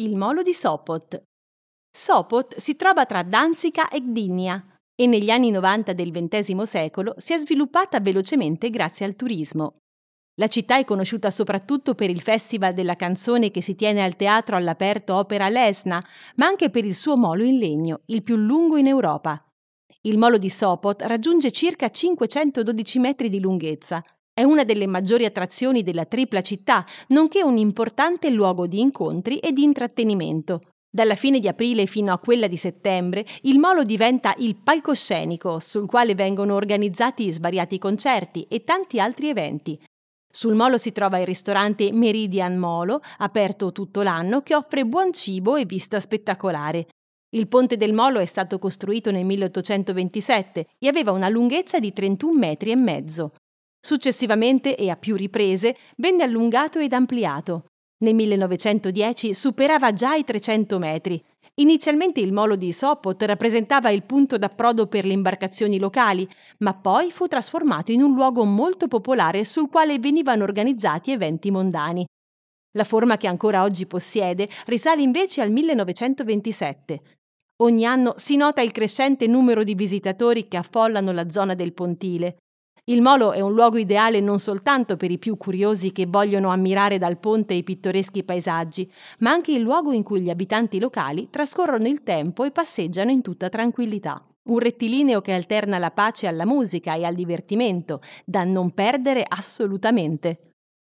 il molo di Sopot. Sopot si trova tra Danzica e Gdynia e negli anni 90 del XX secolo si è sviluppata velocemente grazie al turismo. La città è conosciuta soprattutto per il Festival della canzone che si tiene al teatro all'aperto Opera Leśna, ma anche per il suo molo in legno, il più lungo in Europa. Il molo di Sopot raggiunge circa 512 metri di lunghezza. È una delle maggiori attrazioni della Tripla Città, nonché un importante luogo di incontri e di intrattenimento. Dalla fine di aprile fino a quella di settembre, il molo diventa il palcoscenico sul quale vengono organizzati svariati concerti e tanti altri eventi. Sul molo si trova il ristorante Meridian Molo, aperto tutto l'anno, che offre buon cibo e vista spettacolare. Il ponte del molo è stato costruito nel 1827 e aveva una lunghezza di 31 metri e mezzo. Successivamente, e a più riprese, venne allungato ed ampliato. Nel 1910 superava già i 300 metri. Inizialmente il molo di Sopot rappresentava il punto d'approdo per le imbarcazioni locali, ma poi fu trasformato in un luogo molto popolare sul quale venivano organizzati eventi mondani. La forma che ancora oggi possiede risale invece al 1927. Ogni anno si nota il crescente numero di visitatori che affollano la zona del pontile. Il molo è un luogo ideale non soltanto per i più curiosi che vogliono ammirare dal ponte i pittoreschi paesaggi, ma anche il luogo in cui gli abitanti locali trascorrono il tempo e passeggiano in tutta tranquillità. Un rettilineo che alterna la pace alla musica e al divertimento, da non perdere assolutamente.